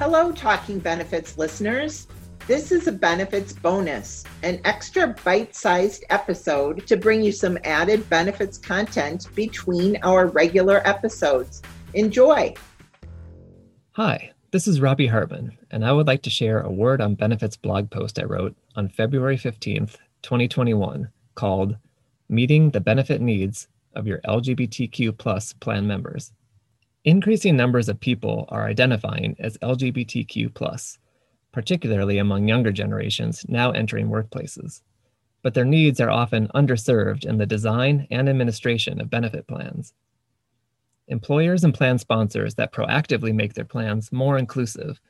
Hello, Talking Benefits listeners. This is a benefits bonus, an extra bite-sized episode to bring you some added benefits content between our regular episodes. Enjoy. Hi, this is Robbie Hartman, and I would like to share a Word on Benefits blog post I wrote on February 15th, 2021, called Meeting the Benefit Needs of Your LGBTQ Plus Plan Members. Increasing numbers of people are identifying as LGBTQ+, particularly among younger generations now entering workplaces, but their needs are often underserved in the design and administration of benefit plans. Employers and plan sponsors that proactively make their plans more inclusive,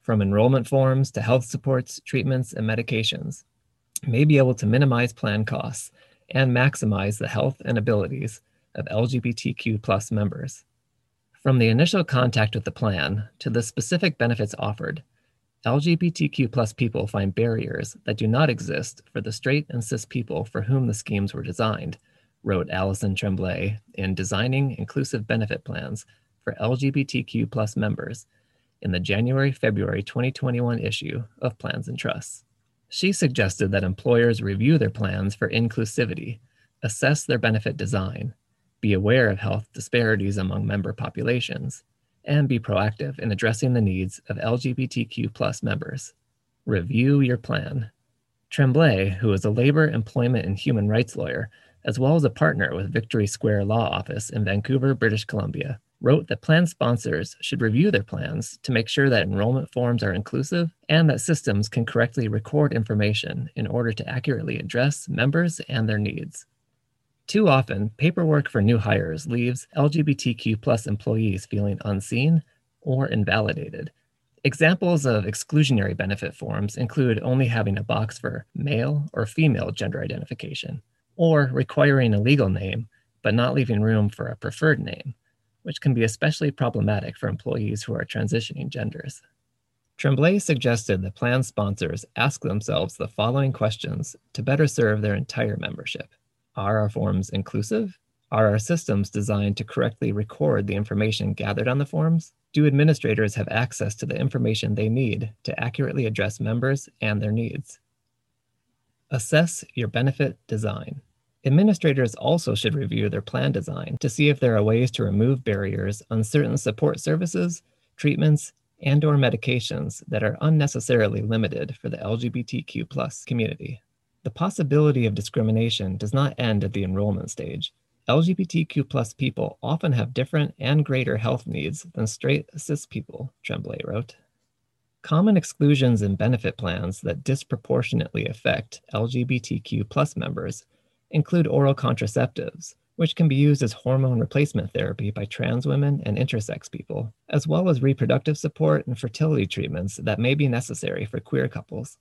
from enrollment forms to health supports, treatments, and medications, may be able to minimize plan costs and maximize the health and abilities of LGBTQ+ members. From the initial contact with the plan to the specific benefits offered, LGBTQ+ people find barriers that do not exist for the straight and cis people for whom the schemes were designed, wrote Alison Tremblay in Designing Inclusive Benefit Plans for LGBTQ+ Members in the January-February 2021 issue of Plans and Trusts. She suggested that employers review their plans for inclusivity, assess their benefit design, be aware of health disparities among member populations, and be proactive in addressing the needs of LGBTQ+ members. Review your plan. Tremblay, who is a labor, employment, and human rights lawyer, as well as a partner with Victory Square Law Office in Vancouver, British Columbia, wrote that plan sponsors should review their plans to make sure that enrollment forms are inclusive and that systems can correctly record information in order to accurately address members and their needs. Too often, paperwork for new hires leaves LGBTQ+ employees feeling unseen or invalidated. Examples of exclusionary benefit forms include only having a box for male or female gender identification, or requiring a legal name but not leaving room for a preferred name, which can be especially problematic for employees who are transitioning genders. Tremblay suggested that plan sponsors ask themselves the following questions to better serve their entire membership. Are our forms inclusive? Are our systems designed to correctly record the information gathered on the forms? Do administrators have access to the information they need to accurately address members and their needs? Assess your benefit design. Administrators also should review their plan design to see if there are ways to remove barriers on certain support services, treatments, and/or medications that are unnecessarily limited for the LGBTQ+ community. The possibility of discrimination does not end at the enrollment stage. LGBTQ+ people often have different and greater health needs than straight cis people, Tremblay wrote. Common exclusions in benefit plans that disproportionately affect LGBTQ+ members include oral contraceptives, which can be used as hormone replacement therapy by trans women and intersex people, as well as reproductive support and fertility treatments that may be necessary for queer couples.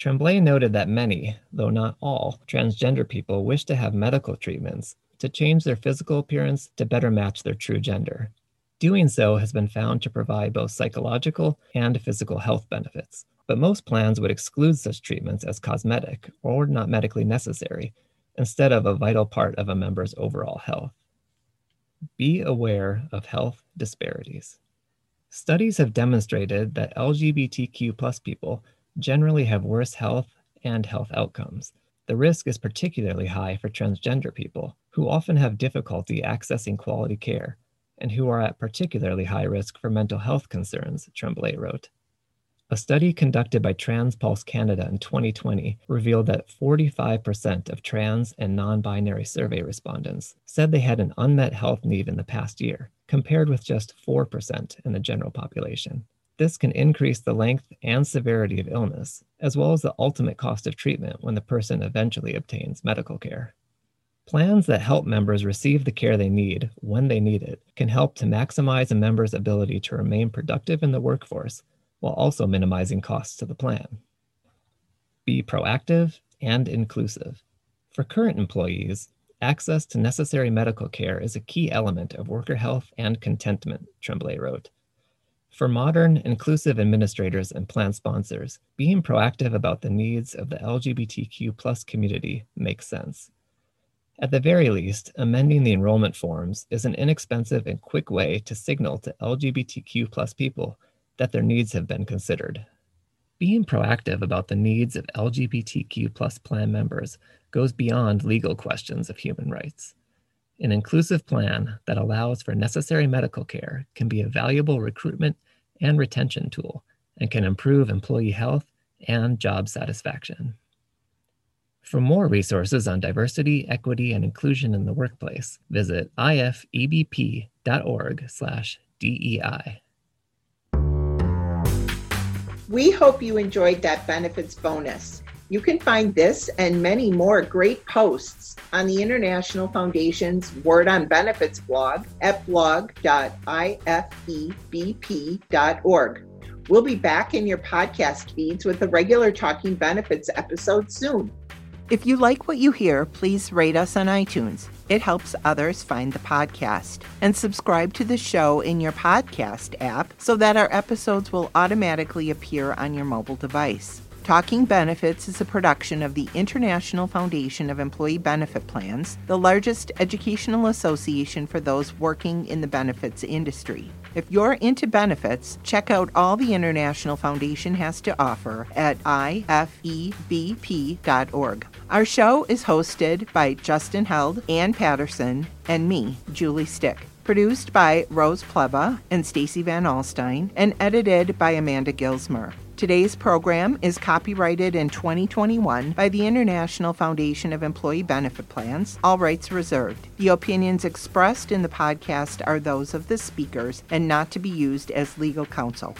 Tremblay noted that many, though not all, transgender people wish to have medical treatments to change their physical appearance to better match their true gender. Doing so has been found to provide both psychological and physical health benefits, but most plans would exclude such treatments as cosmetic or not medically necessary instead of a vital part of a member's overall health. Be aware of health disparities. Studies have demonstrated that LGBTQ+ people generally have worse health and health outcomes. The risk is particularly high for transgender people, who often have difficulty accessing quality care and who are at particularly high risk for mental health concerns, Tremblay wrote. A study conducted by TransPulse Canada in 2020 revealed that 45% of trans and non-binary survey respondents said they had an unmet health need in the past year, compared with just 4% in the general population. This can increase the length and severity of illness, as well as the ultimate cost of treatment when the person eventually obtains medical care. Plans that help members receive the care they need when they need it can help to maximize a member's ability to remain productive in the workforce while also minimizing costs to the plan. Be proactive and inclusive. For current employees, access to necessary medical care is a key element of worker health and contentment, Tremblay wrote. For modern, inclusive administrators and plan sponsors, being proactive about the needs of the LGBTQ+ community makes sense. At the very least, amending the enrollment forms is an inexpensive and quick way to signal to LGBTQ+ people that their needs have been considered. Being proactive about the needs of LGBTQ+ plan members goes beyond legal questions of human rights. An inclusive plan that allows for necessary medical care can be a valuable recruitment and retention tool and can improve employee health and job satisfaction. For more resources on diversity, equity, and inclusion in the workplace, visit ifebp.org/DEI. We hope you enjoyed that benefits bonus. You can find this and many more great posts on the International Foundation's Word on Benefits blog at blog.ifebp.org. We'll be back in your podcast feeds with a regular Talking Benefits episode soon. If you like what you hear, please rate us on iTunes. It helps others find the podcast. And subscribe to the show in your podcast app so that our episodes will automatically appear on your mobile device. Talking Benefits is a production of the International Foundation of Employee Benefit Plans, the largest educational association for those working in the benefits industry. If you're into benefits, check out all the International Foundation has to offer at ifebp.org. Our show is hosted by Justin Held, Ann Patterson, and me, Julie Stick. Produced by Rose Pleba and Stacey Van Alstyne, and edited by Amanda Gilsmer. Today's program is copyrighted in 2021 by the International Foundation of Employee Benefit Plans, all rights reserved. The opinions expressed in the podcast are those of the speakers and not to be used as legal counsel.